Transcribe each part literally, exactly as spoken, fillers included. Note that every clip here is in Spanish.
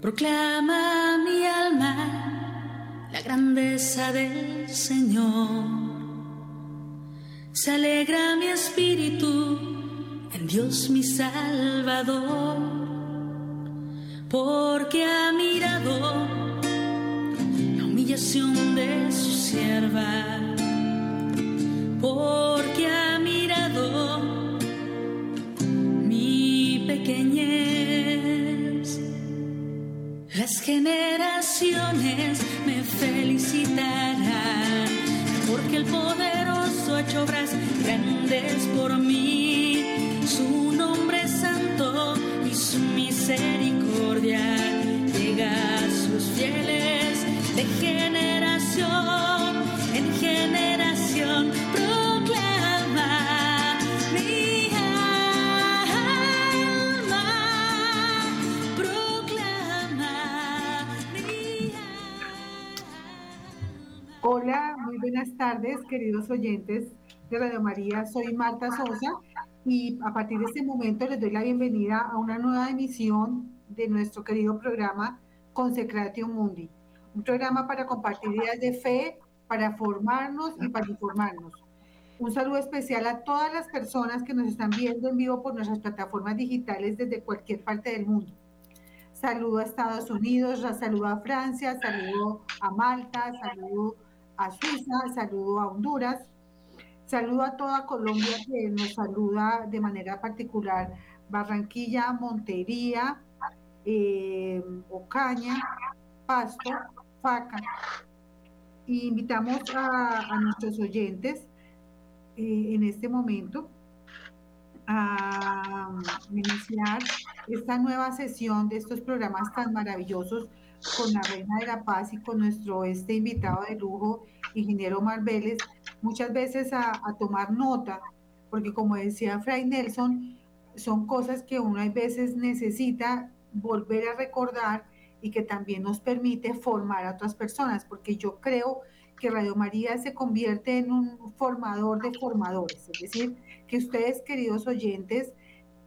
Proclama mi alma la grandeza del Señor. Se alegra mi espíritu en Dios mi Salvador, porque ha mirado la humillación de su sierva, porque ha mirado mi pequeñez. Las generaciones me felicitarán, porque el poderoso ha hecho obras grandes por mí. Su nombre es santo y su misericordia llega a sus fieles de generación en generación. Proclama mi alma, proclama mi alma. Hola, muy buenas tardes, queridos oyentes de Radio María. Soy Marta Sosa y a partir de este momento les doy la bienvenida a una nueva emisión de nuestro querido programa Consecratio Mundi, un programa para compartir ideas de fe, para formarnos y para informarnos. Un saludo especial a todas las personas que nos están viendo en vivo por nuestras plataformas digitales desde cualquier parte del mundo. Saludo a Estados Unidos, saludo a Francia, saludo a Malta, saludo a Suiza, saludo a Honduras. Saludo a toda Colombia, que nos saluda de manera particular Barranquilla, Montería, eh, Ocaña, Pasto, Faca. Y invitamos a, a nuestros oyentes eh, en este momento a iniciar esta nueva sesión de estos programas tan maravillosos con la Reina de la Paz y con nuestro este invitado de lujo, ingeniero Omar Vélez, muchas veces a, a tomar nota, porque como decía Fray Nelson, son cosas que uno a veces necesita volver a recordar y que también nos permite formar a otras personas, porque yo creo que Radio María se convierte en un formador de formadores, es decir, que ustedes, queridos oyentes,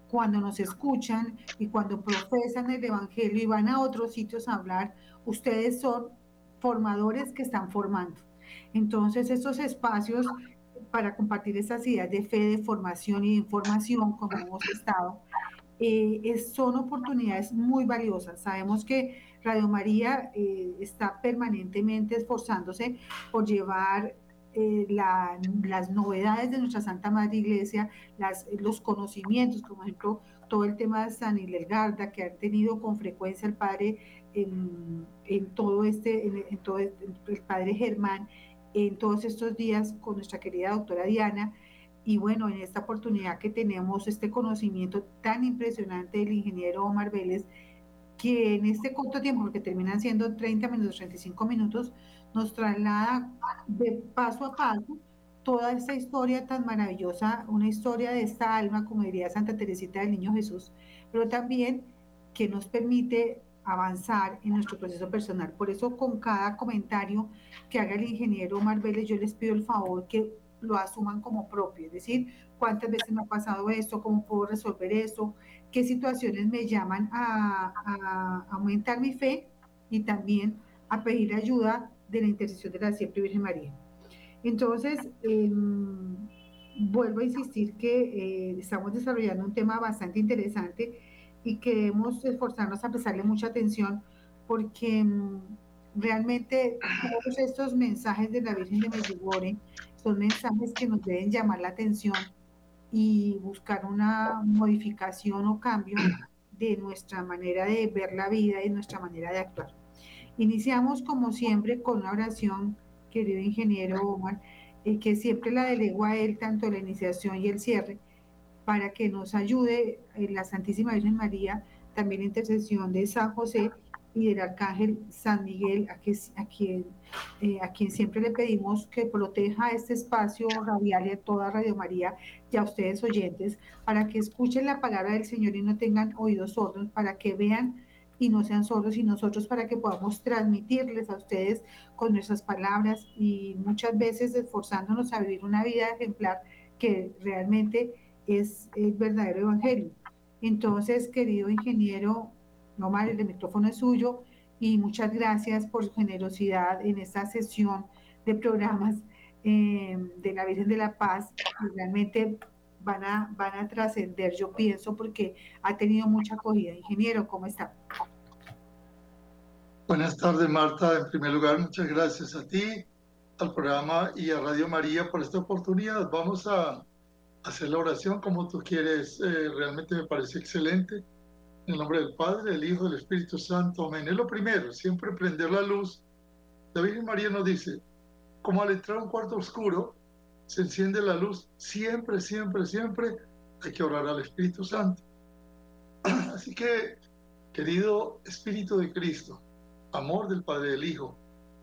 cuando nos escuchan y cuando profesan el Evangelio y van a otros sitios a hablar, ustedes son formadores que están formando. Entonces, estos espacios para compartir esas ideas de fe, de formación y de información, como hemos estado, eh, es, son oportunidades muy valiosas. Sabemos que Radio María eh, está permanentemente esforzándose por llevar eh, la, las novedades de nuestra Santa Madre Iglesia, las, los conocimientos, como por ejemplo todo el tema de San Hildegarda, que ha tenido con frecuencia el Padre En, en todo este, en, en todo este, el Padre Germán, en todos estos días con nuestra querida doctora Diana, y bueno, en esta oportunidad que tenemos este conocimiento tan impresionante del ingeniero Omar Vélez, que en este corto tiempo, porque terminan siendo treinta minutos, treinta y cinco minutos, nos traslada de paso a paso toda esta historia tan maravillosa, una historia de esta alma, como diría Santa Teresita del Niño Jesús, pero también que nos permite avanzar en nuestro proceso personal. Por eso, con cada comentario que haga el ingeniero Omar Vélez, yo les pido el favor que lo asuman como propio, es decir, cuántas veces me ha pasado esto, cómo puedo resolver esto, qué situaciones me llaman a, a aumentar mi fe y también a pedir ayuda de la intercesión de la Siempre Virgen María. Entonces, eh, vuelvo a insistir que eh, estamos desarrollando un tema bastante interesante y queremos esforzarnos a prestarle mucha atención, porque realmente todos estos mensajes de la Virgen de Medjugorje son mensajes que nos deben llamar la atención y buscar una modificación o cambio de nuestra manera de ver la vida y nuestra manera de actuar. Iniciamos, como siempre, con una oración, querido ingeniero Omar, eh, que siempre la delego a él, tanto la iniciación y el cierre, para que nos ayude la Santísima Virgen María, también la intercesión de San José y del Arcángel San Miguel, a, que, a, quien, eh, a quien siempre le pedimos que proteja este espacio radial y a toda Radio María y a ustedes oyentes, para que escuchen la palabra del Señor y no tengan oídos sordos, para que vean y no sean sordos, y nosotros para que podamos transmitirles a ustedes con nuestras palabras, y muchas veces esforzándonos a vivir una vida ejemplar que realmente es el verdadero evangelio. Entonces, querido ingeniero Omar, el micrófono es suyo y muchas gracias por su generosidad en esta sesión de programas eh, de la Virgen de la Paz. Realmente van a, van a trascender, yo pienso, porque ha tenido mucha acogida. Ingeniero, ¿cómo está? Buenas tardes, Marta. En primer lugar, muchas gracias a ti, al programa y a Radio María por esta oportunidad. Vamos a hacer la oración como tú quieres. Eh, realmente me parece excelente. En el nombre del Padre, del Hijo, del Espíritu Santo. Amén. Es lo primero, siempre prender la luz. La Virgen María nos dice, como al entrar a un cuarto oscuro, se enciende la luz. Siempre, siempre, siempre hay que orar al Espíritu Santo. Así que, querido Espíritu de Cristo, amor del Padre, del Hijo,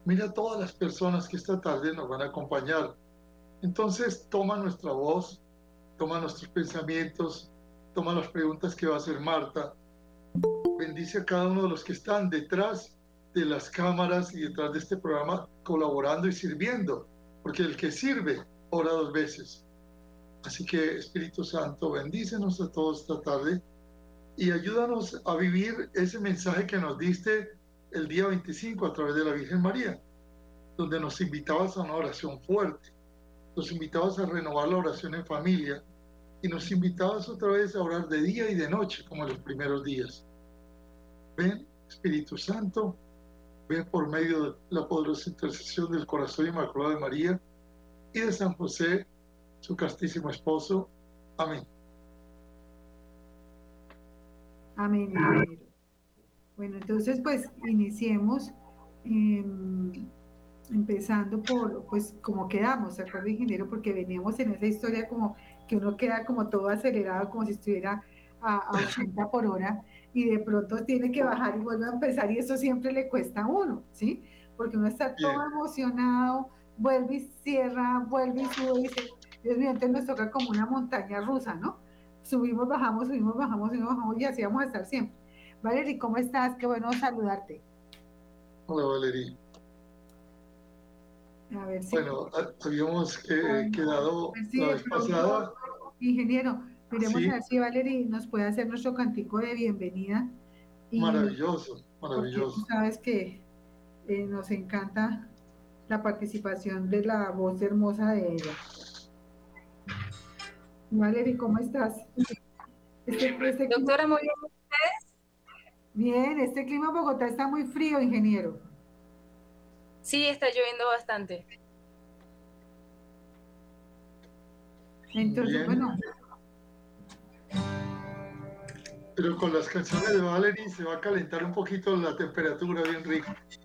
mira todas las personas que esta tarde nos van a acompañar. Entonces, toma nuestra voz, toma nuestros pensamientos, toma las preguntas que va a hacer Marta. Bendice a cada uno de los que están detrás de las cámaras y detrás de este programa, colaborando y sirviendo, porque el que sirve ora dos veces. Así que, Espíritu Santo, bendícenos a todos esta tarde y ayúdanos a vivir ese mensaje que nos diste el día veinticinco a través de la Virgen María, donde nos invitabas a una oración fuerte, nos invitabas a renovar la oración en familia y nos invitabas otra vez a orar de día y de noche como en los primeros días. Ven, Espíritu Santo, ven por medio de la poderosa intercesión del corazón inmaculado de María y de San José, su castísimo esposo. Amén. Amén. Amén. Bueno, entonces pues iniciemos eh, empezando por pues como quedamos, ¿se acuerda, ingeniero? Porque veníamos en esa historia como que uno queda como todo acelerado, como si estuviera a, a ochenta por hora y de pronto tiene que bajar y vuelve a empezar y eso siempre le cuesta a uno, ¿sí? Porque uno está todo bien emocionado, vuelve y cierra, vuelve y sube y dice, Dios mío, entonces nos toca como una montaña rusa, ¿no? Subimos, bajamos, subimos, bajamos, subimos, bajamos y así vamos a estar siempre. Valery, ¿cómo estás? Qué bueno saludarte. Hola, Valery. A ver si... Bueno, habíamos que, Ay, quedado ver, sí, la vez pasada. Ingeniero, miremos, ¿sí?, a ver si Valery nos puede hacer nuestro cantico de bienvenida. Y, maravilloso, maravilloso. Tú sabes que eh, nos encanta la participación de la voz hermosa de ella. Valery, ¿cómo estás? Este, este Doctora, muy bien, ¿ustedes? Bien, este clima en Bogotá está muy frío, ingeniero. Sí, está lloviendo bastante. Entonces, bien. Bueno. Pero con las canciones de Valery se va a calentar un poquito la temperatura, bien rica. Sí,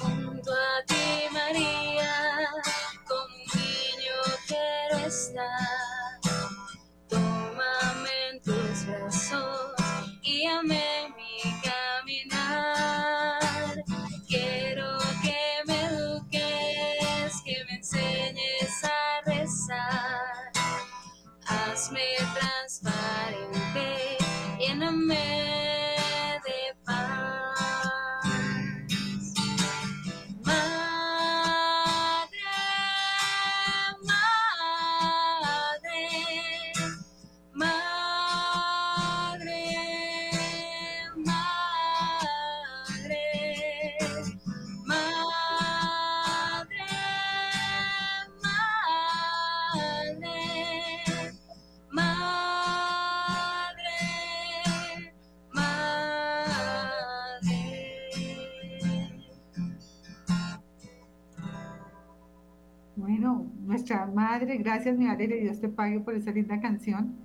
junto a ti, María, como un niño quiero estar. Tómame en tus brazos, guíame en mi caminar. Quiero que me eduques, que me enseñes a rezar. Hazme transparente, lléname de paz. Nuestra madre, gracias mi madre, Dios te pague por esa linda canción.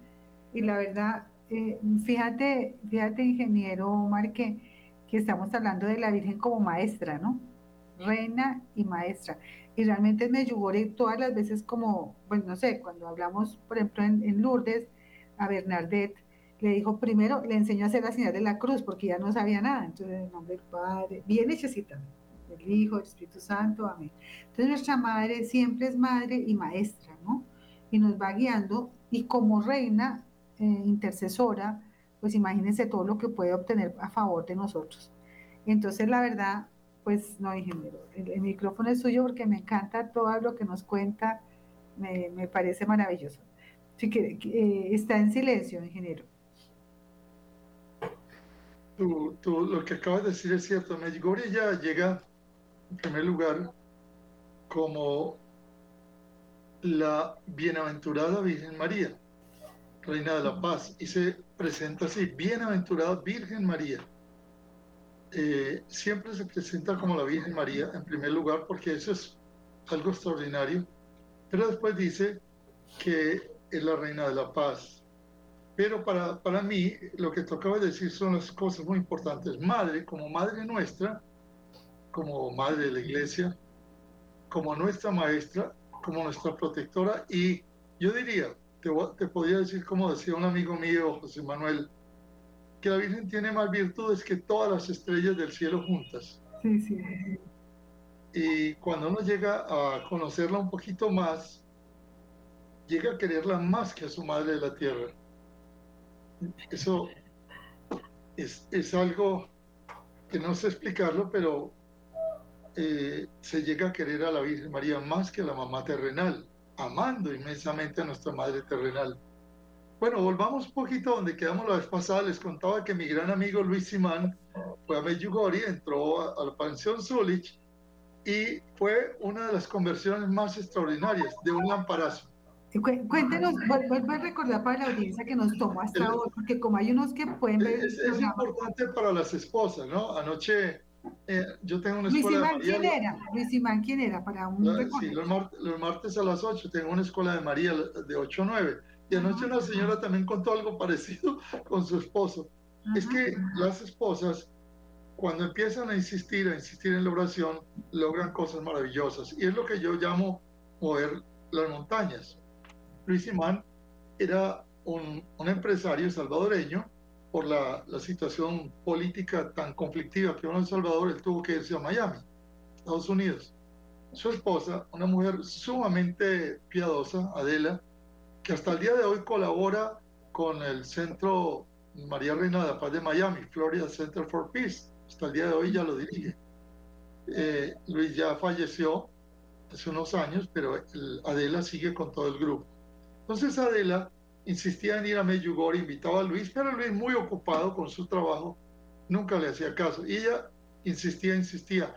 Y la verdad, eh, fíjate, fíjate ingeniero Omar, que, que estamos hablando de la Virgen como maestra, ¿no? Reina y maestra. Y realmente en Medjugorje todas las veces como, bueno, no sé, cuando hablamos, por ejemplo, en, en Lourdes, a Bernadette, le dijo primero, le enseñó a hacer la señal de la cruz, porque ya no sabía nada. Entonces, en el nombre del Padre, bien hechecita, del Hijo, del Espíritu Santo, amén. Entonces nuestra madre siempre es madre y maestra, ¿no? Y nos va guiando y como reina eh, intercesora, pues imagínense todo lo que puede obtener a favor de nosotros. Entonces la verdad, pues no, ingeniero, el, el micrófono es suyo porque me encanta todo lo que nos cuenta me, me parece maravilloso. Así que eh, está en silencio, ingeniero. Tú, tú, lo que acabas de decir es cierto. Medjugorje ya llega, en primer lugar, como la bienaventurada Virgen María, Reina de la Paz, y se presenta así: bienaventurada Virgen María. Eh, siempre se presenta como la Virgen María, en primer lugar, porque eso es algo extraordinario, pero después dice que es la Reina de la Paz. Pero para, para mí, lo que tocaba decir son las cosas muy importantes. Madre, como Madre nuestra, como Madre de la Iglesia, como nuestra maestra, como nuestra protectora, y yo diría, te, te podría decir, como decía un amigo mío, José Manuel, que la Virgen tiene más virtudes que todas las estrellas del cielo juntas. Sí, sí. Y cuando uno llega a conocerla un poquito más, llega a quererla más que a su madre de la tierra. Eso es, es algo que no sé explicarlo, pero eh, se llega a querer a la Virgen María más que a la mamá terrenal, amando inmensamente a nuestra madre terrenal. Bueno, volvamos un poquito donde quedamos la vez pasada. Les contaba que mi gran amigo Luis Simán fue a Medjugorje, entró a, a la Pensión Zulich, y fue una de las conversiones más extraordinarias, de un lamparazo. Cuéntenos, vuelvo a recordar para la audiencia que nos tomó hasta el, hoy, porque como hay unos que pueden ver... Es, es importante para las esposas, ¿no? Anoche eh, yo tengo una escuela Luis Simán, de María... ¿quién era? Luis Simán, ¿quién era? Para un la, sí, los, mart- los martes a las ocho tengo una escuela de María de ocho a nueve. Y anoche una señora también contó algo parecido con su esposo. Ajá. Es que las esposas, cuando empiezan a insistir, a insistir en la oración, logran cosas maravillosas. Y es lo que yo llamo mover las montañas. Luis Simán era un, un empresario salvadoreño. Por la, la situación política tan conflictiva que uno en Salvador, él tuvo que irse a Miami, Estados Unidos. Su esposa, una mujer sumamente piadosa, Adela, que hasta el día de hoy colabora con el Centro María Reina de la Paz de Miami, Florida Center for Peace. Hasta el día de hoy ya lo dirige. Eh, Luis ya falleció hace unos años, pero el, Adela sigue con todo el grupo. Entonces Adela insistía en ir a Medjugorje, invitaba a Luis, pero Luis, muy ocupado con su trabajo, nunca le hacía caso. Y ella insistía, insistía.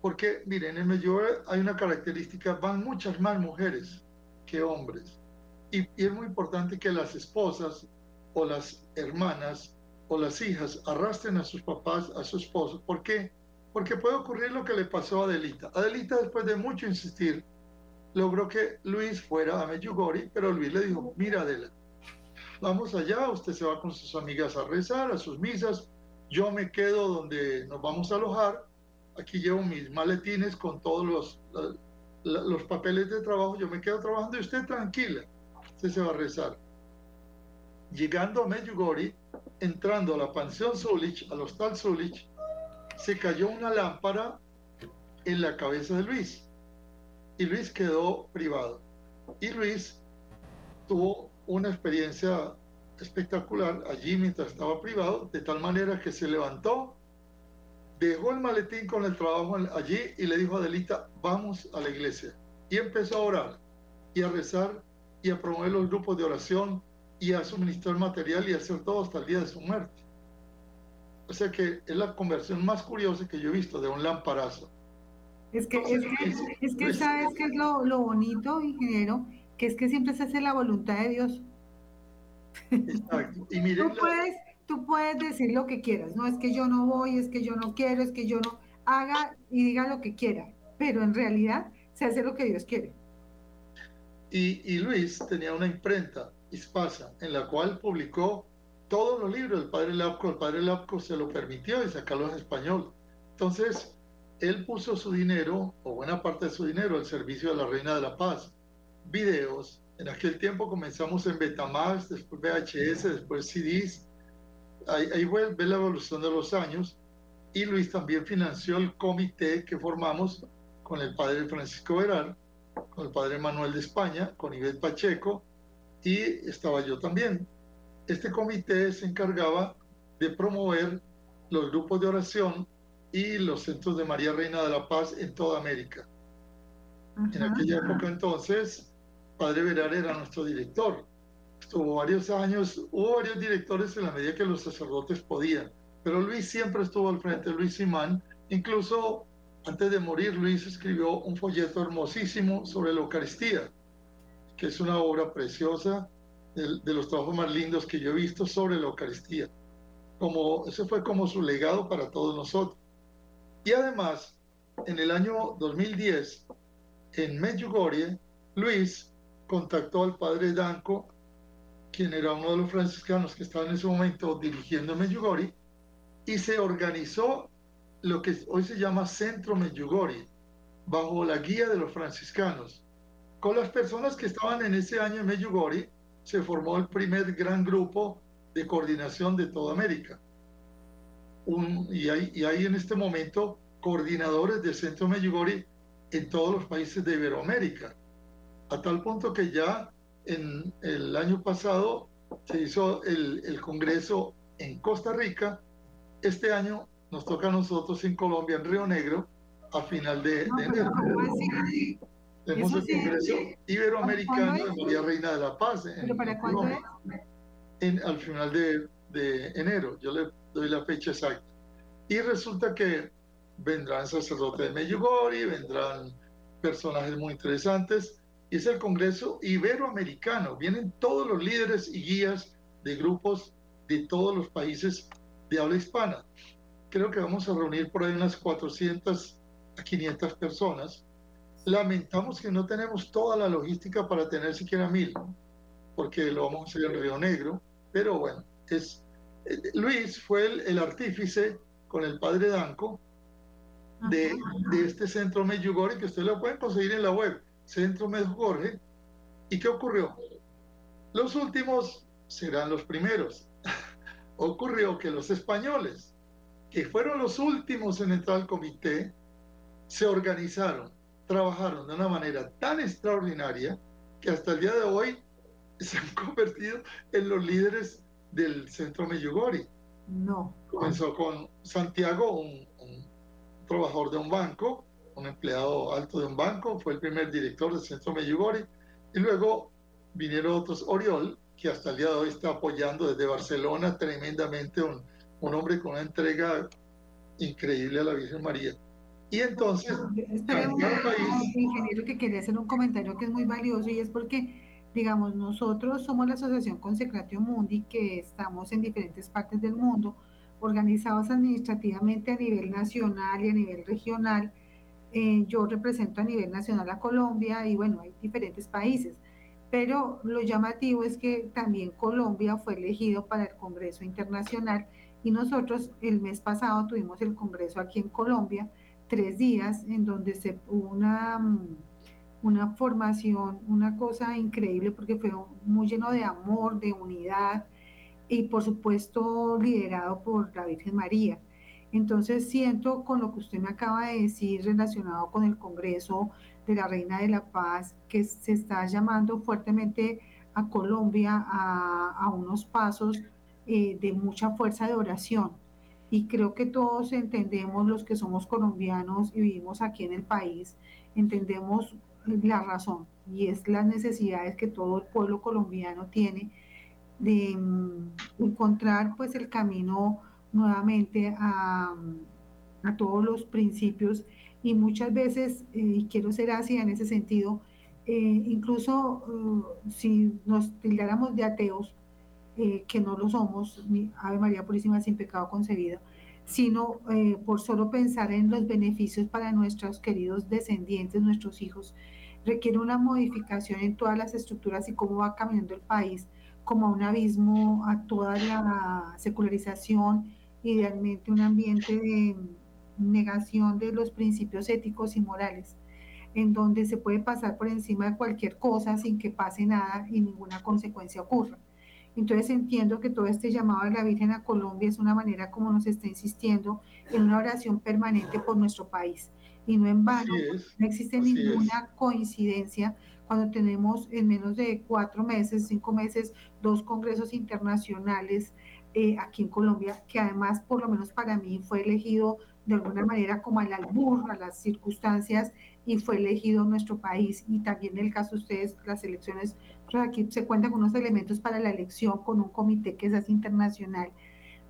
Porque, miren, en Medjugorje hay una característica: van muchas más mujeres que hombres. Y, y es muy importante que las esposas o las hermanas o las hijas arrastren a sus papás, a su esposo. ¿Por qué? Porque puede ocurrir lo que le pasó a Adelita. Adelita, después de mucho insistir, logró que Luis fuera a Medjugorje, pero Luis le dijo: mira, Adela, vamos allá, usted se va con sus amigas a rezar, a sus misas, yo me quedo donde nos vamos a alojar, aquí llevo mis maletines con todos los, la, la, los papeles de trabajo, yo me quedo trabajando y usted tranquila. Usted se va a rezar. Llegando a Medjugorje, entrando a la Pensión Zulich, al Hostal Zulich, se cayó una lámpara en la cabeza de Luis. Y Luis quedó privado. Y Luis tuvo una experiencia espectacular allí mientras estaba privado, de tal manera que se levantó, dejó el maletín con el trabajo allí y le dijo a Adelita: vamos a la iglesia. Y empezó a orar y a rezar, y a promover los grupos de oración, y a suministrar material, y a hacer todo hasta el día de su muerte. O sea que es la conversión más curiosa que yo he visto, de un lamparazo. Es que, Entonces, es que, es, es que es, sabes que es lo, lo bonito, ingeniero, que es que siempre se hace la voluntad de Dios. Exacto. Y miren, tú, puedes, tú puedes decir lo que quieras, no es que yo no voy, es que yo no quiero, es que yo no haga y diga lo que quiera, pero en realidad se hace lo que Dios quiere. Y, y Luis tenía una imprenta, Hispasa, en la cual publicó todos los libros del Padre Leopoldo. El Padre Leopoldo se lo permitió y sacarlos en español. Entonces, él puso su dinero, o buena parte de su dinero, al servicio de la Reina de la Paz. Videos, en aquel tiempo comenzamos en Betamax, después V H S, después C Ds. Ahí, ahí ves la evolución de los años. Y Luis también financió el comité que formamos con el Padre Francisco Verán, con el Padre Manuel de España, con Ivette Pacheco, y estaba yo también. Este comité se encargaba de promover los grupos de oración y los centros de María Reina de la Paz en toda América. Ajá, en aquella época entonces, Padre Verán era nuestro director. Estuvo varios años, hubo varios directores en la medida que los sacerdotes podían, pero Luis siempre estuvo al frente, Luis Simán. Incluso antes de morir, Luis escribió un folleto hermosísimo sobre la Eucaristía, que es una obra preciosa, de, de los trabajos más lindos que yo he visto sobre la Eucaristía. Como, ese fue como su legado para todos nosotros. Y además, en el año dos mil diez, en Medjugorje, Luis contactó al padre Danco, quien era uno de los franciscanos que estaba en ese momento dirigiendo Medjugorje, y se organizó lo que hoy se llama Centro Medjugorje, bajo la guía de los franciscanos. Con las personas que estaban en ese año en Medjugorje, se formó el primer gran grupo de coordinación de toda América. Un, y, hay, y hay en este momento coordinadores de Centro Medjugorje en todos los países de Iberoamérica, a tal punto que ya en el año pasado se hizo el, el congreso en Costa Rica. Este año nos toca a nosotros en Colombia, en Río Negro, a final de, no, de enero. Tenemos el congreso sí, iberoamericano de María Reina de la Paz en, ¿pero para cuándo es? En, al final de, de enero. Yo le doy la fecha exacta. Y resulta que vendrán sacerdotes de Medjugorje, vendrán personajes muy interesantes. Y es el Congreso Iberoamericano. Vienen todos los líderes y guías de grupos de todos los países de habla hispana. Creo que vamos a reunir por ahí unas cuatrocientas a quinientas personas. Lamentamos que no tenemos toda la logística para tener siquiera mil, porque lo vamos a hacer en Río Negro. Pero bueno, es, Luis fue el, el artífice con el padre Danco de, de este Centro Medjugorje, que ustedes lo pueden conseguir en la web. Centro Medjugorje. ¿Y qué ocurrió? Los últimos serán los primeros. Ocurrió que los españoles, que fueron los últimos en entrar al comité, se organizaron, trabajaron de una manera tan extraordinaria que hasta el día de hoy se han convertido en los líderes del Centro Medjugorje. No. Comenzó con Santiago, un, un trabajador de un banco, un empleado alto de un banco, fue el primer director del Centro Medjugorje, y luego vinieron otros, Oriol, que hasta el día de hoy está apoyando desde Barcelona tremendamente, un, un hombre con una entrega increíble a la Virgen María. Y entonces... Espera, ingeniero, que quería hacer un comentario que es muy valioso, y es porque, digamos, nosotros somos la asociación Consecratio Mundi, que estamos en diferentes partes del mundo, organizados administrativamente a nivel nacional y a nivel regional. Eh, yo represento a nivel nacional a Colombia, y bueno, hay diferentes países, pero lo llamativo es que también Colombia fue elegido para el Congreso Internacional, y nosotros el mes pasado tuvimos el Congreso aquí en Colombia, tres días, en donde se hubo una, una formación, una cosa increíble, porque fue muy lleno de amor, de unidad, y por supuesto liderado por la Virgen María. Entonces siento con lo que usted me acaba de decir relacionado con el Congreso de la Reina de la Paz, que se está llamando fuertemente a Colombia a, a unos pasos eh, de mucha fuerza de oración, y creo que todos entendemos, los que somos colombianos y vivimos aquí en el país, entendemos la razón, y es las necesidades que todo el pueblo colombiano tiene de um, encontrar pues el camino nuevamente a, a todos los principios, y muchas veces, y eh, quiero ser ácida en ese sentido, eh, incluso eh, si nos tildáramos de ateos, eh, que no lo somos, ni Ave María Purísima sin pecado concebida, sino eh, por solo pensar en los beneficios para nuestros queridos descendientes, nuestros hijos, requiere una modificación en todas las estructuras y cómo va caminando el país, como a un abismo, a toda la secularización, idealmente un ambiente de negación de los principios éticos y morales, en donde se puede pasar por encima de cualquier cosa sin que pase nada y ninguna consecuencia ocurra. Entonces entiendo que todo este llamado de la Virgen a Colombia es una manera como nos está insistiendo en una oración permanente por nuestro país, y no en vano, no existe ninguna coincidencia cuando tenemos en menos de cuatro meses, cinco meses, dos congresos internacionales eh, aquí en Colombia, que además, por lo menos para mí, fue elegido de alguna manera como al albur, a las circunstancias y fue elegido nuestro país. Y también en el caso de ustedes, las elecciones, pues aquí se cuentan con unos elementos para la elección, con un comité que es internacional,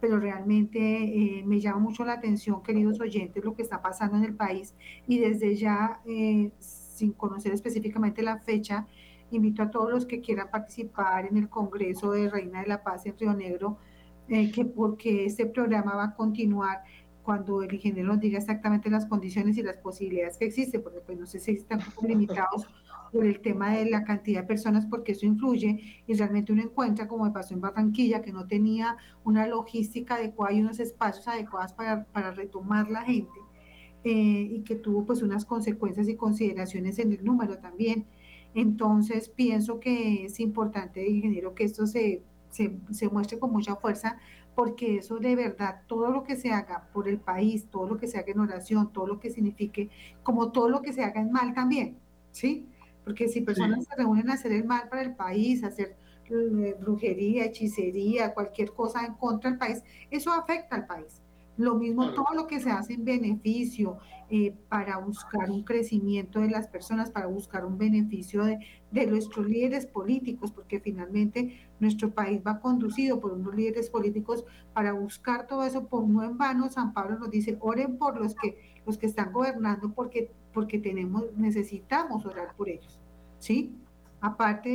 pero realmente eh, me llama mucho la atención, queridos oyentes, lo que está pasando en el país, y desde ya, eh, sin conocer específicamente la fecha, invito a todos los que quieran participar en el Congreso de Reina de la Paz en Río Negro, eh, que porque este programa va a continuar cuando el ingeniero nos diga exactamente las condiciones y las posibilidades que existen, porque pues no sé si están limitados por el tema de la cantidad de personas, porque eso influye, y realmente uno encuentra, como me pasó en Barranquilla, que no tenía una logística adecuada y unos espacios adecuados para, para retomar la gente, eh, y que tuvo pues unas consecuencias y consideraciones en el número también. Entonces pienso que es importante, ingeniero, que esto se, se, se muestre con mucha fuerza, porque eso de verdad, todo lo que se haga por el país, todo lo que se haga en oración, todo lo que signifique, como todo lo que se haga en mal también, ¿sí? Porque si personas sí. se reúnen a hacer el mal para el país, a hacer eh, brujería, hechicería, cualquier cosa en contra del país, eso afecta al país. Lo mismo todo lo que se hace en beneficio, eh, para buscar un crecimiento de las personas, para buscar un beneficio de, de nuestros líderes políticos, porque finalmente nuestro país va conducido por unos líderes políticos para buscar todo eso. Por no en vano, San Pablo nos dice, oren por los que los que están gobernando, porque, porque tenemos, necesitamos orar por ellos, ¿sí? Aparte,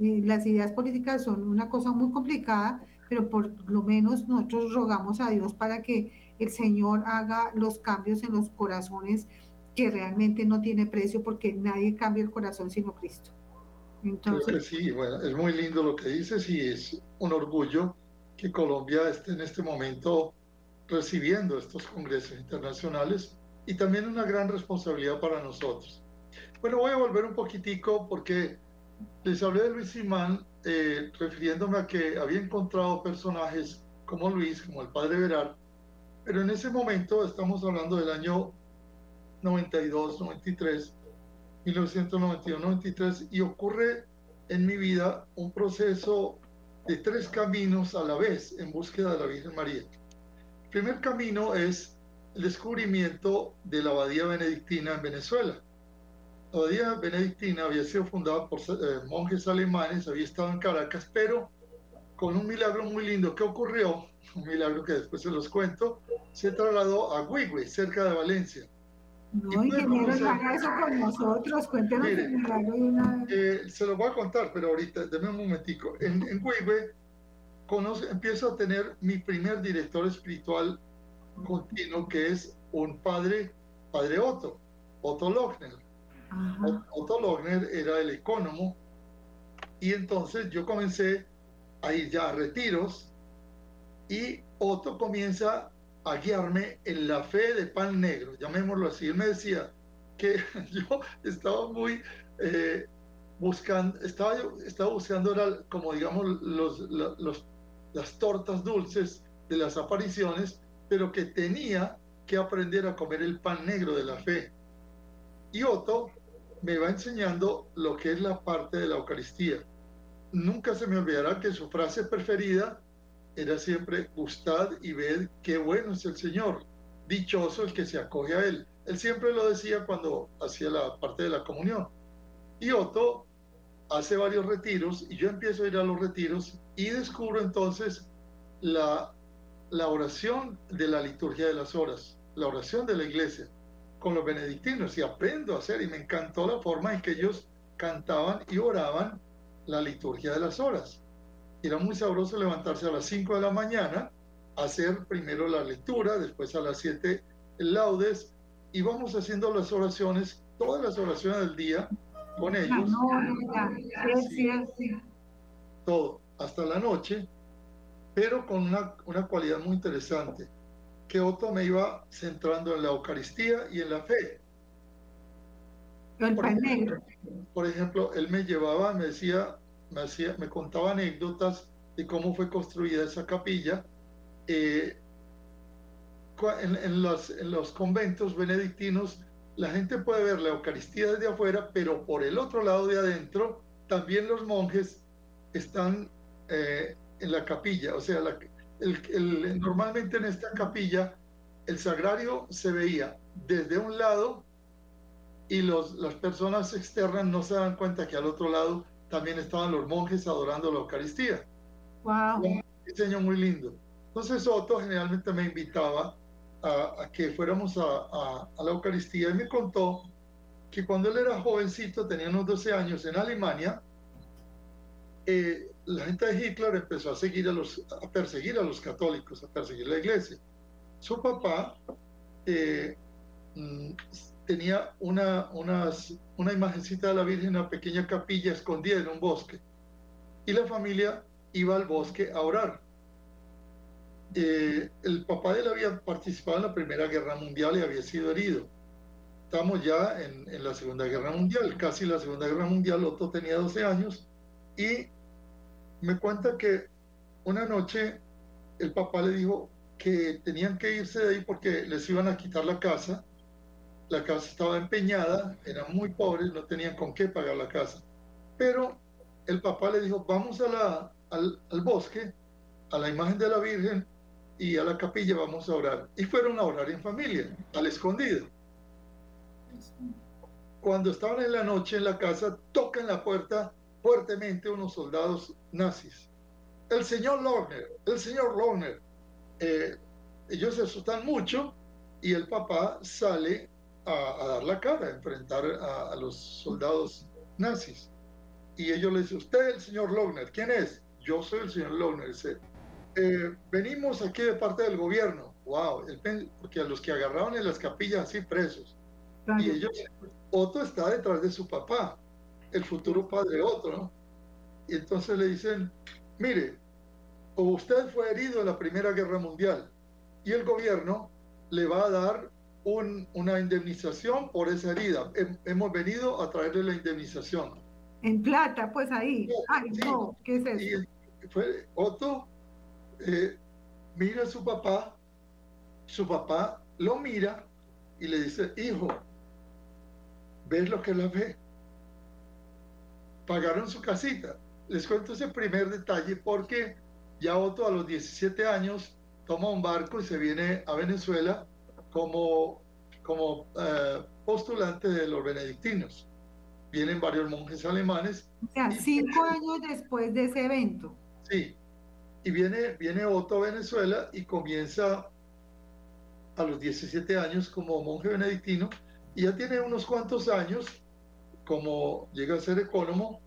eh, las ideas políticas son una cosa muy complicada, pero por lo menos nosotros rogamos a Dios para que el Señor haga los cambios en los corazones, que realmente no tiene precio, porque nadie cambia el corazón sino Cristo. Entonces, creo que sí, bueno, es muy lindo lo que dices, y es un orgullo que Colombia esté en este momento recibiendo estos congresos internacionales, y también una gran responsabilidad para nosotros. Bueno, voy a volver un poquitico, porque les hablé de Luis Simán, eh, refiriéndome a que había encontrado personajes como Luis, como el padre Verán, pero en ese momento estamos hablando del año noventa y dos, noventa y tres, mil novecientos noventa y dos, noventa y tres, y ocurre en mi vida un proceso de tres caminos a la vez en búsqueda de la Virgen María. El primer camino es el descubrimiento de la Abadía Benedictina en Venezuela. La Abadía Benedictina había sido fundada por eh, monjes alemanes, había estado en Caracas, pero con un milagro muy lindo que ocurrió, un milagro que después se los cuento, se trasladó a Guigüe, cerca de Valencia. No, y ingeniero, no haga eso con nosotros, cuéntenos el milagro de una vez. Eh, se lo voy a contar, pero ahorita, denme un momentico. En, en Guigüe conoce, empiezo a tener mi primer director espiritual continuo, que es un padre, Padre Otto, Otto Lochner. Ajá. Otto Lochner era el ecónomo, y entonces yo comencé a ir ya a retiros, y Otto comienza a guiarme en la fe de pan negro, llamémoslo así. Él me decía que yo estaba muy eh, buscando, estaba, estaba buscando era como digamos los, los, las tortas dulces de las apariciones, pero que tenía que aprender a comer el pan negro de la fe. Y Otto me va enseñando lo que es la parte de la Eucaristía. Nunca se me olvidará que su frase preferida era siempre, gustad y ved qué bueno es el Señor, dichoso el que se acoge a Él. Él siempre lo decía cuando hacía la parte de la comunión. Y Otto hace varios retiros, y yo empiezo a ir a los retiros, y descubro entonces la, la oración de la liturgia de las horas, la oración de la iglesia, con los benedictinos, y aprendo a hacer, y me encantó la forma en que ellos cantaban y oraban la liturgia de las horas. Era muy sabroso levantarse a las cinco de la mañana, hacer primero la lectura, después a las siete el laudes, y vamos haciendo las oraciones, todas las oraciones del día con ellos, sí, todo, hasta la noche, pero con una, una cualidad muy interesante, que Otto me iba centrando en la Eucaristía y en la fe. Por ejemplo, por ejemplo, él me llevaba, me decía, me, hacía, me contaba anécdotas de cómo fue construida esa capilla. Eh, en, en, los, en los conventos benedictinos, la gente puede ver la Eucaristía desde afuera, pero por el otro lado de adentro, también los monjes están eh, en la capilla, o sea, la El, el, normalmente en esta capilla el sagrario se veía desde un lado y los, las personas externas no se dan cuenta que al otro lado también estaban los monjes adorando la Eucaristía. Wow. Un diseño muy lindo. Entonces Otto generalmente me invitaba a, a que fuéramos a, a, a la Eucaristía, y me contó que cuando él era jovencito, tenía unos doce años, en Alemania, eh, la gente de Hitler empezó a, seguir a, los, a perseguir a los católicos, a perseguir la iglesia. Su papá eh, tenía una, unas, una imagencita de la Virgen, una pequeña capilla escondida en un bosque, y la familia iba al bosque a orar. Eh, el papá de él había participado en la Primera Guerra Mundial y había sido herido. Estamos ya en, en la Segunda Guerra Mundial, casi la Segunda Guerra Mundial. Otto tenía doce años y me cuenta que una noche el papá le dijo que tenían que irse de ahí porque les iban a quitar la casa. La casa estaba empeñada, eran muy pobres, no tenían con qué pagar la casa. Pero el papá le dijo, vamos a la, al, al bosque, a la imagen de la Virgen y a la capilla, vamos a orar. Y fueron a orar en familia, al escondido. Cuando estaban en la noche en la casa, tocan la puerta fuertemente unos soldados nazis. El señor Lochner, el señor Lochner. Eh, ellos se asustan mucho y el papá sale a, a dar la cara, a enfrentar a, a los soldados nazis. Y ellos le dicen, usted es el señor Lochner, ¿quién es? Yo soy el señor Lochner. Dice, eh, venimos aquí de parte del gobierno. Wow, el, porque a los que agarraban en las capillas así presos. Y ellos, Otto está detrás de su papá, el futuro padre Otto, ¿no? Y entonces le dicen, mire, o usted fue herido en la Primera Guerra Mundial y el gobierno le va a dar un, una indemnización por esa herida. Hemos venido a traerle la indemnización. En plata, pues ahí. Sí, Ay, sí. no, ¿qué es eso? Y fue, Otto eh, mira a su papá, su papá lo mira y le dice, hijo, ¿ves lo que la ve? Pagaron su casita. Les cuento ese primer detalle porque ya Otto a los diecisiete años toma un barco y se viene a Venezuela como, como eh, postulante de los benedictinos. Vienen varios monjes alemanes. O sea, cinco y, años después de ese evento. Sí, y viene, viene Otto a Venezuela y comienza a los diecisiete años como monje benedictino. Y ya tiene unos cuantos años, como llega a ser ecónomo,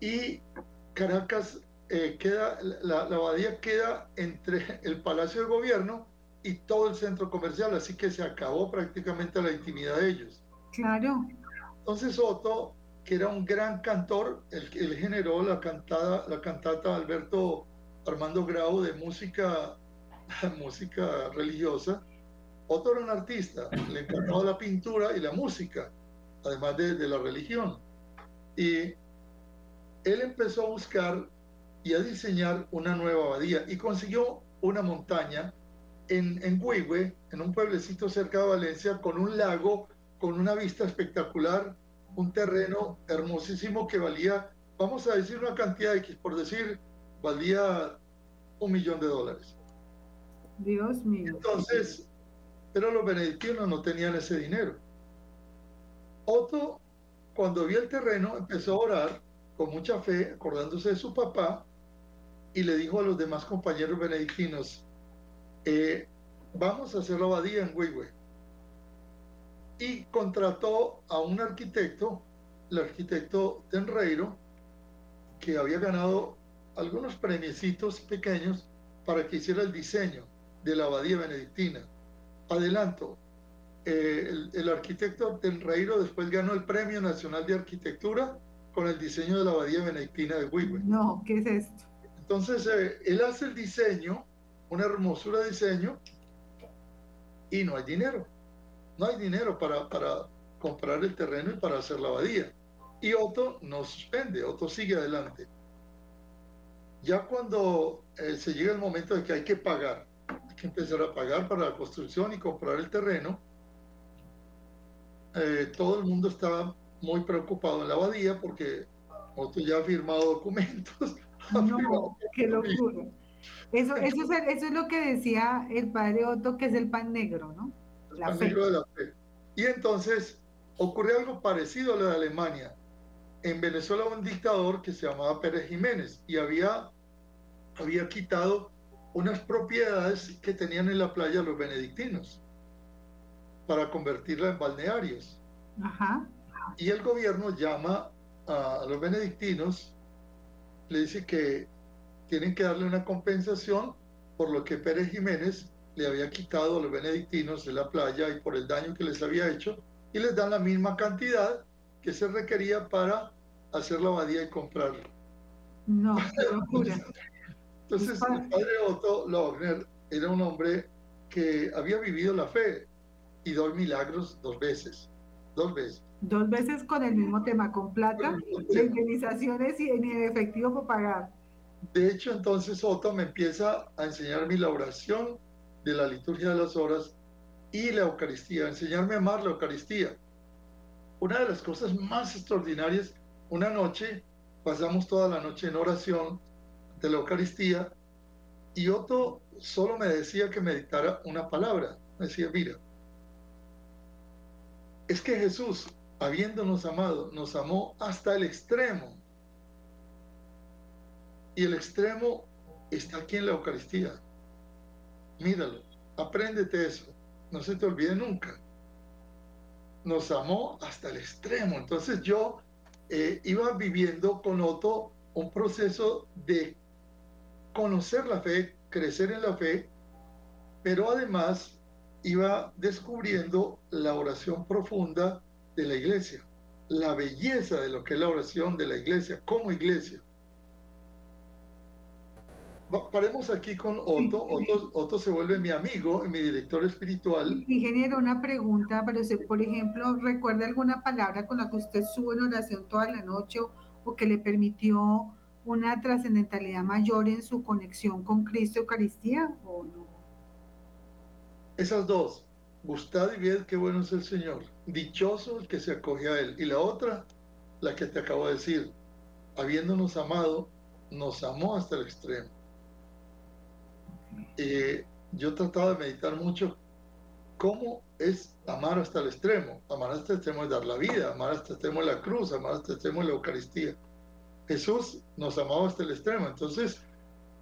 y Caracas eh, queda, la, la abadía queda entre el Palacio de Gobierno y todo el centro comercial, así que se acabó prácticamente la intimidad de ellos. Claro. Entonces Otto, que era un gran cantor, él, él generó la cantada, la cantata Alberto Armando Grau de música, música religiosa. Otto era un artista, le encantaba la pintura y la música, además de, de la religión. Y él empezó a buscar y a diseñar una nueva abadía y consiguió una montaña en, en Guigüe, en un pueblecito cerca de Valencia, con un lago, con una vista espectacular, un terreno hermosísimo que valía, vamos a decir una cantidad X, por decir, valía un millón de dólares. Dios mío. Entonces, pero los benedictinos no tenían ese dinero. Otto, cuando vio el terreno, empezó a orar con mucha fe, acordándose de su papá, y le dijo a los demás compañeros benedictinos, eh, vamos a hacer la abadía en Guigüe. Y contrató a un arquitecto, el arquitecto Tenreiro, que había ganado algunos premiecitos pequeños para que hiciera el diseño de la abadía benedictina. Adelanto, eh, el, el arquitecto Tenreiro después ganó el Premio Nacional de Arquitectura con el diseño de la Abadía Benedictina de Guigüe. No, ¿qué es esto? Entonces, eh, él hace el diseño, una hermosura de diseño, y no hay dinero. No hay dinero para, para comprar el terreno y para hacer la abadía. Y Otto no suspende, Otto sigue adelante. Ya cuando eh, se llega el momento de que hay que pagar, que empezar a pagar para la construcción y comprar el terreno. Eh, todo el mundo está muy preocupado en la abadía porque Otto ya ha firmado documentos. No, firmado qué locura. Eso, eso, es, eso es lo que decía el padre Otto, que es el pan negro, ¿no? El la pan fe. negro de la fe. Y entonces Ocurrió algo parecido a lo de Alemania. En Venezuela hubo un dictador que se llamaba Pérez Jiménez y había, había quitado unas propiedades que tenían en la playa los benedictinos para convertirla en balnearios. Ajá. Y el gobierno llama a, a los benedictinos, le dice que tienen que darle una compensación por lo que Pérez Jiménez le había quitado a los benedictinos de la playa y por el daño que les había hecho, y les dan la misma cantidad que se requería para hacer la abadía y comprarla. No, qué locura. Entonces, el padre Otto Lochner era un hombre que había vivido la fe y dos milagros dos veces. Dos veces. Dos veces con el mismo tema, con plata, indemnizaciones y en efectivo por pagar. De hecho, entonces Otto me empieza a enseñarme la oración de la liturgia de las horas y la Eucaristía, enseñarme a amar la Eucaristía. Una de las cosas más extraordinarias, una noche, pasamos toda la noche en oración de la Eucaristía, y Otto solo me decía que meditara una palabra. Me decía, mira, es que Jesús, habiéndonos amado, nos amó hasta el extremo. Y el extremo está aquí en la Eucaristía. Míralo, apréndete eso, no se te olvide nunca. Nos amó hasta el extremo. Entonces yo eh, iba viviendo con Otto un proceso de conocer la fe, crecer en la fe, pero además iba descubriendo la oración profunda de la iglesia, la belleza de lo que es la oración de la iglesia como iglesia. Paremos aquí con Otto. Sí, sí. Otto, Otto se vuelve mi amigo y mi director espiritual. Ingeniero, una pregunta, pero si, por ejemplo, ¿recuerda alguna palabra con la que usted estuvo en oración toda la noche o que le permitió una trascendentalidad mayor en su conexión con Cristo Eucaristía o no? Esas dos. Gustad y ved qué bueno es el Señor. Dichoso el que se acoge a Él. Y la otra, la que te acabo de decir. Habiéndonos amado, nos amó hasta el extremo. Eh, yo trataba de meditar mucho cómo es amar hasta el extremo. Amar hasta el extremo es dar la vida, amar hasta el extremo es la cruz, amar hasta el extremo es la Eucaristía. Jesús nos amaba hasta el extremo. Entonces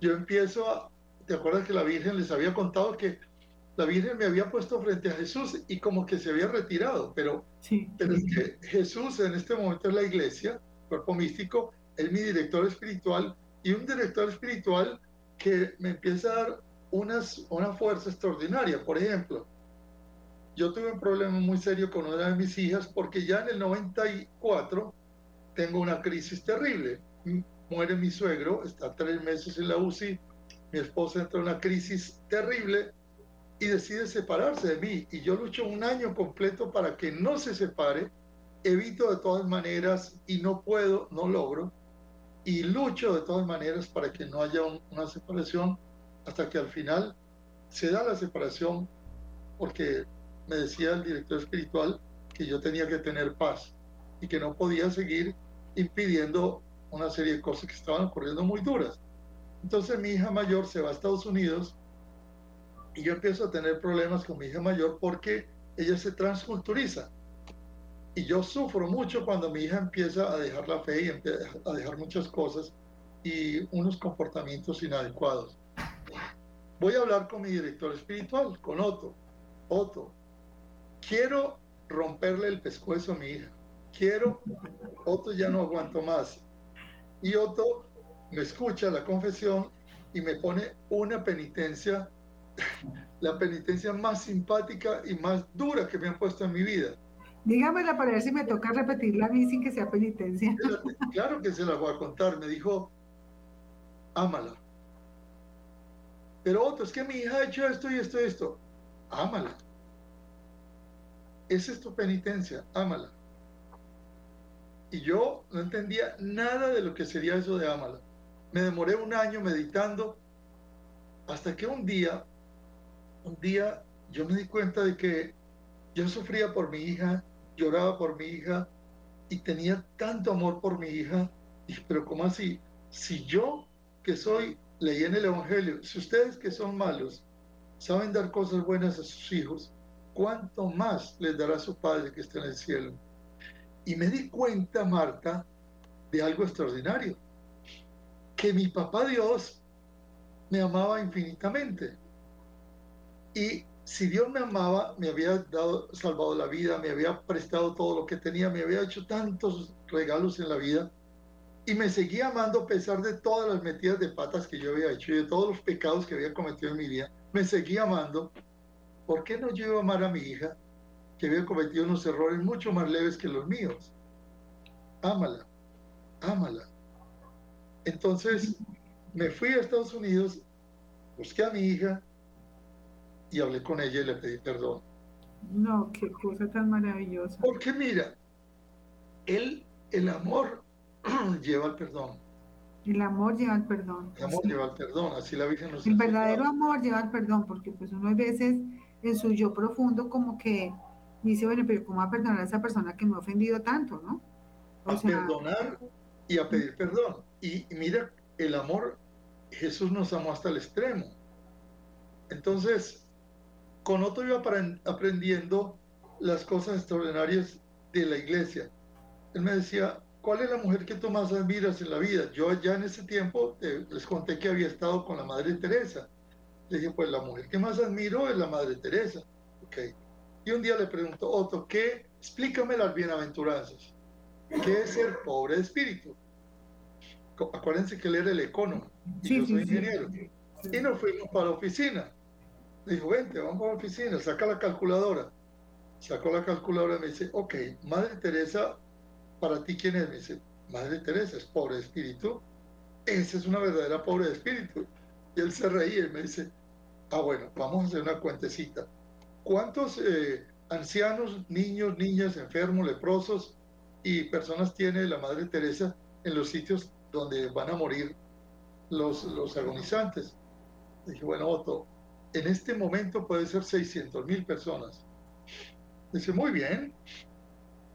yo empiezo a... ¿Te acuerdas que la Virgen les había contado que la Virgen me había puesto frente a Jesús y como que se había retirado? Pero, sí, pero sí. Es que Jesús en este momento es la iglesia, cuerpo místico, es mi director espiritual y un director espiritual que me empieza a dar unas, una fuerza extraordinaria. Por ejemplo, yo tuve un problema muy serio con una de mis hijas porque ya en el noventa y cuatro tengo una crisis terrible. Muere mi suegro, está tres meses en la U C I, mi esposa entra en una crisis terrible y decide separarse de mí. Y yo lucho un año completo para que no se separe, evito de todas maneras y no puedo, no logro. Y lucho de todas maneras para que no haya un, una separación hasta que al final se da la separación porque me decía el director espiritual que yo tenía que tener paz y que no podía seguir impidiendo una serie de cosas que estaban ocurriendo muy duras. Entonces mi hija mayor se va a Estados Unidos y yo empiezo a tener problemas con mi hija mayor porque ella se transculturiza. Y yo sufro mucho cuando mi hija empieza a dejar la fe y empieza a dejar muchas cosas y unos comportamientos inadecuados. Voy a hablar con mi director espiritual, con Otto. Otto, quiero romperle el pescuezo a mi hija. Quiero, Otto ya no aguanto más. Y Otto me escucha la confesión y me pone una penitencia, la penitencia más simpática y más dura que me han puesto en mi vida. Dígamela para ver si me toca repetirla a mí sin que sea penitencia. Claro que se la voy a contar. Me dijo, ámala. Pero Otto, es que mi hija ha hecho esto y esto y esto. Ámala. Esa es tu penitencia, ámala. Y yo no entendía nada de lo que sería eso de ámala. Me demoré un año meditando hasta que un día, un día yo me di cuenta de que yo sufría por mi hija, lloraba por mi hija y tenía tanto amor por mi hija. Y dije, pero ¿cómo así? Si yo que soy, leí en el Evangelio, si ustedes que son malos saben dar cosas buenas a sus hijos, ¿cuánto más les dará su Padre que está en el cielo? Y me di cuenta, Marta, de algo extraordinario, que mi papá Dios me amaba infinitamente. Y si Dios me amaba, me había dado, salvado la vida, me había prestado todo lo que tenía, me había hecho tantos regalos en la vida, y me seguía amando a pesar de todas las metidas de patas que yo había hecho y de todos los pecados que había cometido en mi vida. Me seguía amando. ¿Por qué no yo iba a amar a mi hija, que había cometido unos errores mucho más leves que los míos? Ámala, ámala. Entonces me fui a Estados Unidos, busqué a mi hija y hablé con ella y le pedí perdón. No, qué cosa tan maravillosa. Porque mira, él, el amor lleva al perdón. El amor lleva al perdón. El amor sí. lleva al perdón, así la Virgen nos... El verdadero amor lleva al perdón, porque pues uno a veces en su yo profundo como que dice, bueno, pero ¿cómo va a perdonar a esa persona que me ha ofendido tanto, no? O a sea, perdonar y a pedir perdón. Y mira, el amor, Jesús nos amó hasta el extremo. Entonces, con Otto iba aprendiendo las cosas extraordinarias de la iglesia. Él me decía, ¿cuál es la mujer que tú más admiras en la vida? Yo ya en ese tiempo eh, les conté que había estado con la Madre Teresa. Le dije, pues la mujer que más admiro es la Madre Teresa. Okay. Y un día le pregunto, Otto, ¿qué? Explícame las bienaventuranzas. ¿Qué es ser pobre de espíritu? Acuérdense que él era el ecónomo y sí, yo soy ingeniero. Sí, sí. Y nos fuimos para la oficina. Le dijo, vente, vamos a la oficina, saca la calculadora. Sacó la calculadora y me dice, ok, Madre Teresa, ¿para ti quién es? Me dice, Madre Teresa es pobre de espíritu. Esa es una verdadera pobre de espíritu. Y él se reía y me dice, ah, bueno, vamos a hacer una cuentecita. ¿Cuántos eh, ancianos, niños, niñas, enfermos, leprosos y personas tiene la Madre Teresa en los sitios donde van a morir los, los agonizantes? Le dije, bueno, Otto, en este momento puede ser seiscientas mil personas. Le dije, muy bien.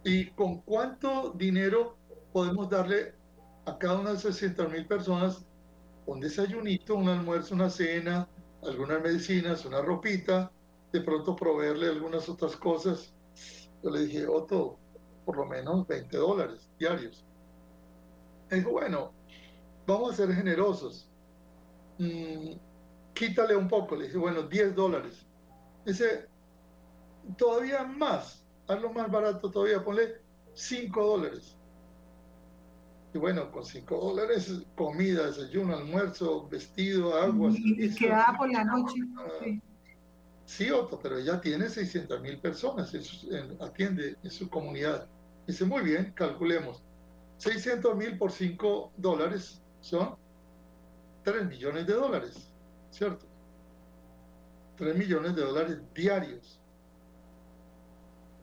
¿Y con cuánto dinero podemos darle a cada una de esas seiscientas mil personas un desayunito, un almuerzo, una cena, algunas medicinas, una ropita, de pronto proveerle algunas otras cosas? Yo le dije, Otto, por lo menos veinte dólares diarios. Me dijo, bueno, vamos a ser generosos. Mm, quítale un poco. Le dije, bueno, diez dólares. Dice, todavía más. Hazlo más barato todavía, ponle cinco dólares. Y bueno, con cinco dólares, comida, desayuno, almuerzo, vestido, agua. Y, y quedaba por la noche. Uh, sí. sí, Otto, pero ella tiene seiscientas mil personas, en su, en, atiende en su comunidad. Dice, muy bien, calculemos. seiscientas mil por cinco dólares son tres millones de dólares, ¿cierto? tres millones de dólares diarios.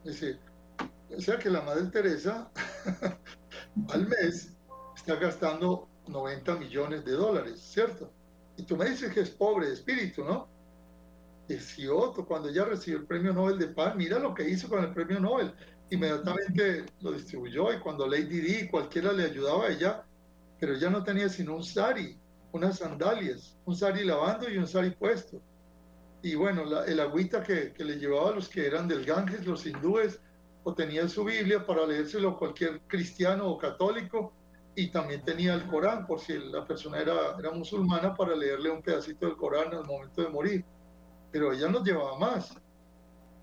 Dice, o sea que la Madre Teresa al mes está gastando noventa millones de dólares, ¿cierto? Y tú me dices que es pobre de espíritu, ¿no? Dice, Otto, cuando ella recibió el premio Nobel de Paz, mira lo que hizo con el premio Nobel. Inmediatamente lo distribuyó, y cuando Lady Di, cualquiera le ayudaba a ella, pero ella no tenía sino un sari, unas sandalias, un sari lavando y un sari puesto. Y bueno, la, el agüita que, que le llevaba a los que eran del Ganges, los hindúes, o tenía su Biblia para leérselo cualquier cristiano o católico, y también tenía el Corán, por si la persona era, era musulmana, para leerle un pedacito del Corán al momento de morir. Pero ella no llevaba más.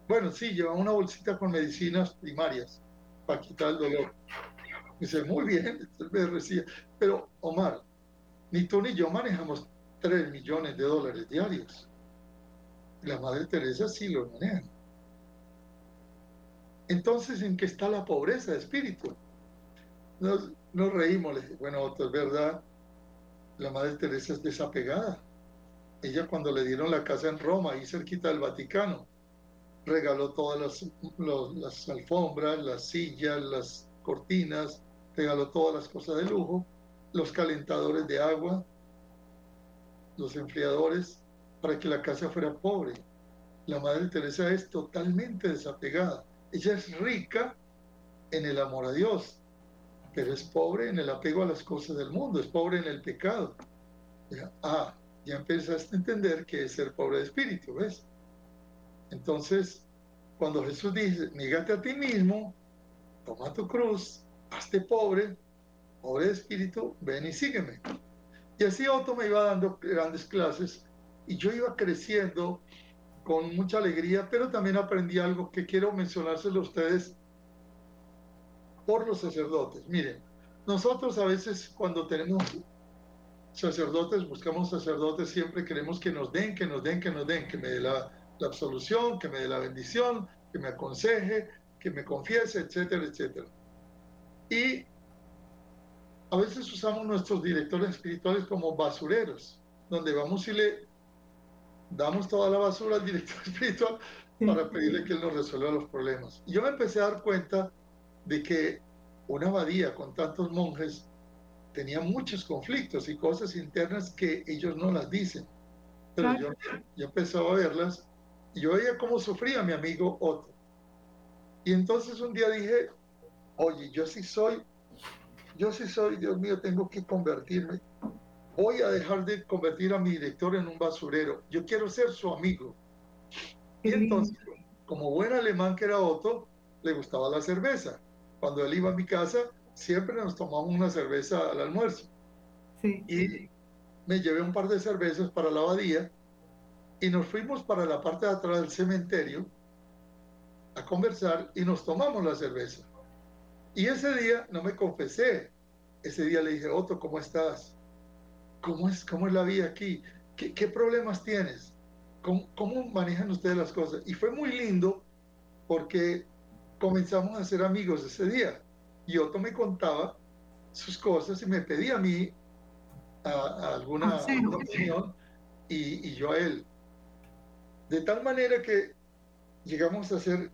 Bueno, sí, llevaba una bolsita con medicinas primarias para quitar el dolor. Y dice, muy bien, me decía, pero Omar, ni tú ni yo manejamos tres millones de dólares diarios. La Madre Teresa sí lo maneja. Entonces, ¿en qué está la pobreza de espíritu? Nos, nos reímos, le dije, bueno, Otto, es verdad, la Madre Teresa es desapegada. Ella, cuando le dieron la casa en Roma, ahí cerquita del Vaticano, regaló todas las, los, las alfombras, las sillas, las cortinas, regaló todas las cosas de lujo, los calentadores de agua, los enfriadores, para que la casa fuera pobre. La Madre Teresa es totalmente desapegada. Ella es rica en el amor a Dios, pero es pobre en el apego a las cosas del mundo, es pobre en el pecado. Ya, ah, ya empezaste a entender que es ser pobre de espíritu, ¿ves? Entonces, cuando Jesús dice, nígate a ti mismo, toma tu cruz, hazte pobre, pobre de espíritu, ven y sígueme. Y así Otto me iba dando grandes clases y yo iba creciendo con mucha alegría, pero también aprendí algo que quiero mencionárselo a ustedes por los sacerdotes. Miren, nosotros a veces cuando tenemos sacerdotes, buscamos sacerdotes, siempre queremos que nos den, que nos den, que nos den, que me dé la, la absolución, que me dé la bendición, que me aconseje, que me confiese, etcétera, etcétera. Y a veces usamos nuestros directores espirituales como basureros, donde vamos y le damos toda la basura al director espiritual para pedirle que él nos resuelva los problemas. Y yo me empecé a dar cuenta de que una abadía con tantos monjes tenía muchos conflictos y cosas internas que ellos no las dicen. Pero yo, yo empezaba a verlas y yo veía cómo sufría mi amigo Otto. Y entonces un día dije, oye, yo sí soy, yo sí soy, Dios mío, tengo que convertirme. Voy a dejar de convertir a mi director en un basurero. Yo quiero ser su amigo. Y entonces, como buen alemán que era Otto, le gustaba la cerveza. Cuando él iba a mi casa, siempre nos tomamos una cerveza al almuerzo. Sí. Y me llevé un par de cervezas para la abadía y nos fuimos para la parte de atrás del cementerio a conversar y nos tomamos la cerveza. Y ese día no me confesé. Ese día le dije, Otto, ¿cómo estás? ¿Cómo es, cómo es la vida aquí? ¿Qué, qué problemas tienes? ¿Cómo, ¿Cómo manejan ustedes las cosas? Y fue muy lindo porque comenzamos a ser amigos ese día. Y Otto me contaba sus cosas y me pedía a mí a, a alguna ah, sí, opinión sí. Y, y yo a él. De tal manera que llegamos a ser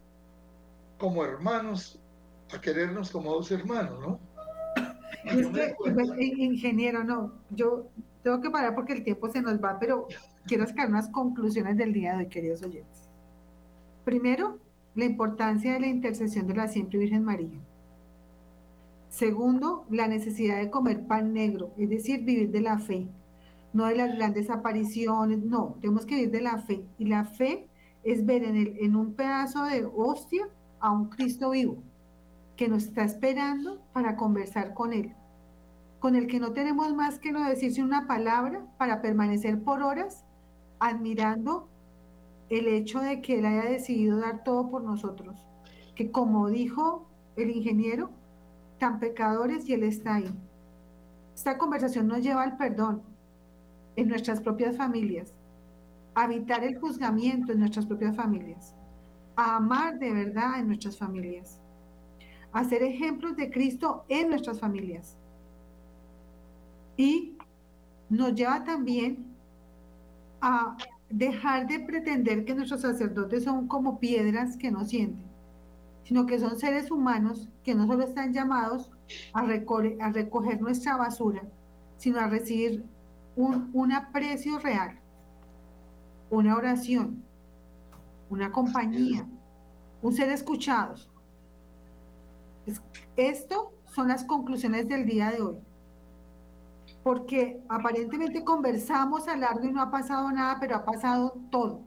como hermanos, a querernos como dos hermanos, ¿no? Y es que, ingeniero, no, yo tengo que parar porque el tiempo se nos va, pero quiero sacar unas conclusiones del día de hoy, queridos oyentes. Primero, la importancia de la intercesión de la Siempre Virgen María. Segundo, la necesidad de comer pan negro, es decir, vivir de la fe, no de las grandes apariciones, no, tenemos que vivir de la fe. Y la fe es ver en, el, en un pedazo de hostia a un Cristo vivo, que nos está esperando para conversar con Él, con el que no tenemos más que no decirse una palabra para permanecer por horas admirando el hecho de que Él haya decidido dar todo por nosotros, que como dijo el ingeniero, tan pecadores y Él está ahí. Esta conversación nos lleva al perdón en nuestras propias familias, a evitar el juzgamiento en nuestras propias familias, a amar de verdad en nuestras familias, a ser ejemplos de Cristo en nuestras familias. Y nos lleva también a dejar de pretender que nuestros sacerdotes son como piedras que no sienten, sino que son seres humanos que no solo están llamados a, reco- a recoger nuestra basura, sino a recibir un, un aprecio real, una oración, una compañía, un ser escuchados. Esto son las conclusiones del día de hoy, porque aparentemente conversamos a largo y no ha pasado nada, pero ha pasado todo.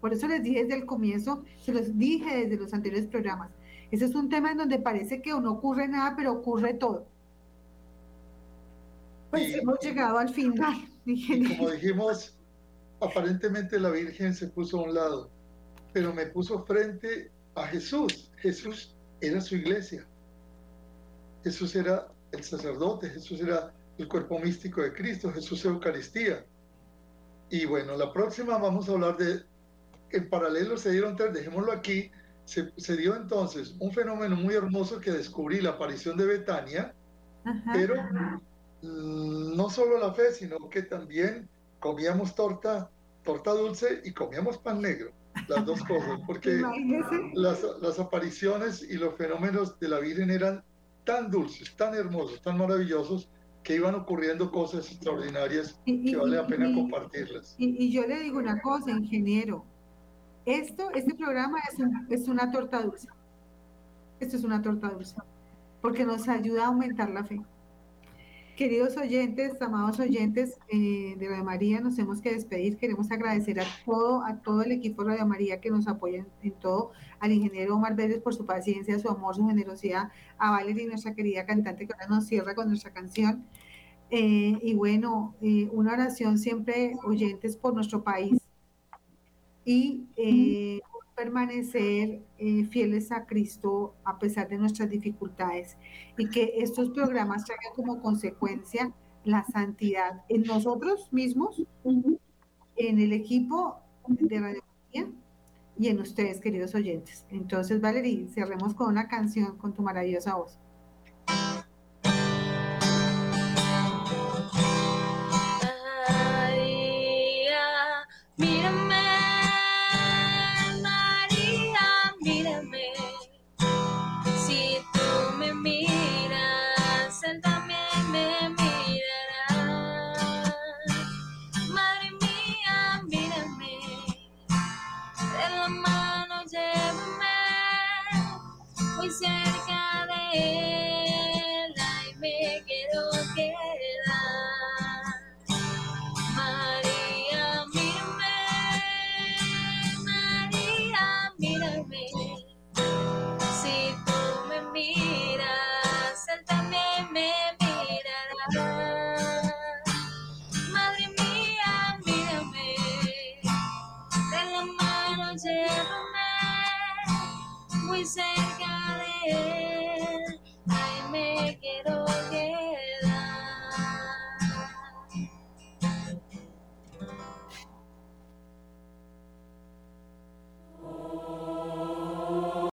Por eso les dije desde el comienzo, se los dije desde los anteriores programas, ese es un tema en donde parece que no ocurre nada, pero ocurre todo. Pues y, hemos llegado al final. Y como dijimos, aparentemente la Virgen se puso a un lado, pero me puso frente a Jesús. Jesús era su iglesia, Jesús era el sacerdote, Jesús era el cuerpo místico de Cristo, Jesús es Eucaristía. Y bueno, la próxima vamos a hablar de, en paralelo se dieron tres, dejémoslo aquí, se, se dio entonces un fenómeno muy hermoso que descubrí, la aparición de Betania, ajá, pero ajá. No solo la fe, sino que también comíamos torta, torta dulce y comíamos pan negro. Las dos cosas, porque las, las apariciones y los fenómenos de la Virgen eran tan dulces, tan hermosos, tan maravillosos, que iban ocurriendo cosas extraordinarias y, y, que vale la pena y, compartirlas. Y, y yo le digo una cosa, ingeniero, esto, este programa es, un, es una torta dulce, esto es una torta dulce, porque nos ayuda a aumentar la fe. Queridos oyentes, amados oyentes eh, de Radio María, nos hemos que despedir. Queremos agradecer a todo, a todo el equipo de Radio María que nos apoya en todo, al ingeniero Omar Vélez por su paciencia, su amor, su generosidad, a Valery, nuestra querida cantante que ahora nos cierra con nuestra canción. Eh, y bueno, eh, una oración siempre, oyentes, por nuestro país y eh, permanecer eh, fieles a Cristo a pesar de nuestras dificultades, y que estos programas traigan como consecuencia la santidad en nosotros mismos, uh-huh. en el equipo de Radio María y en ustedes, queridos oyentes. Entonces, Valery, cerremos con una canción con tu maravillosa voz. María, mírame. Cerca de él, ay, me quiero quedar. María, mírame, María, mírame. Si tú me miras, él también me mirará. Madre mía, mírame, de la mano llévame, muy cerca.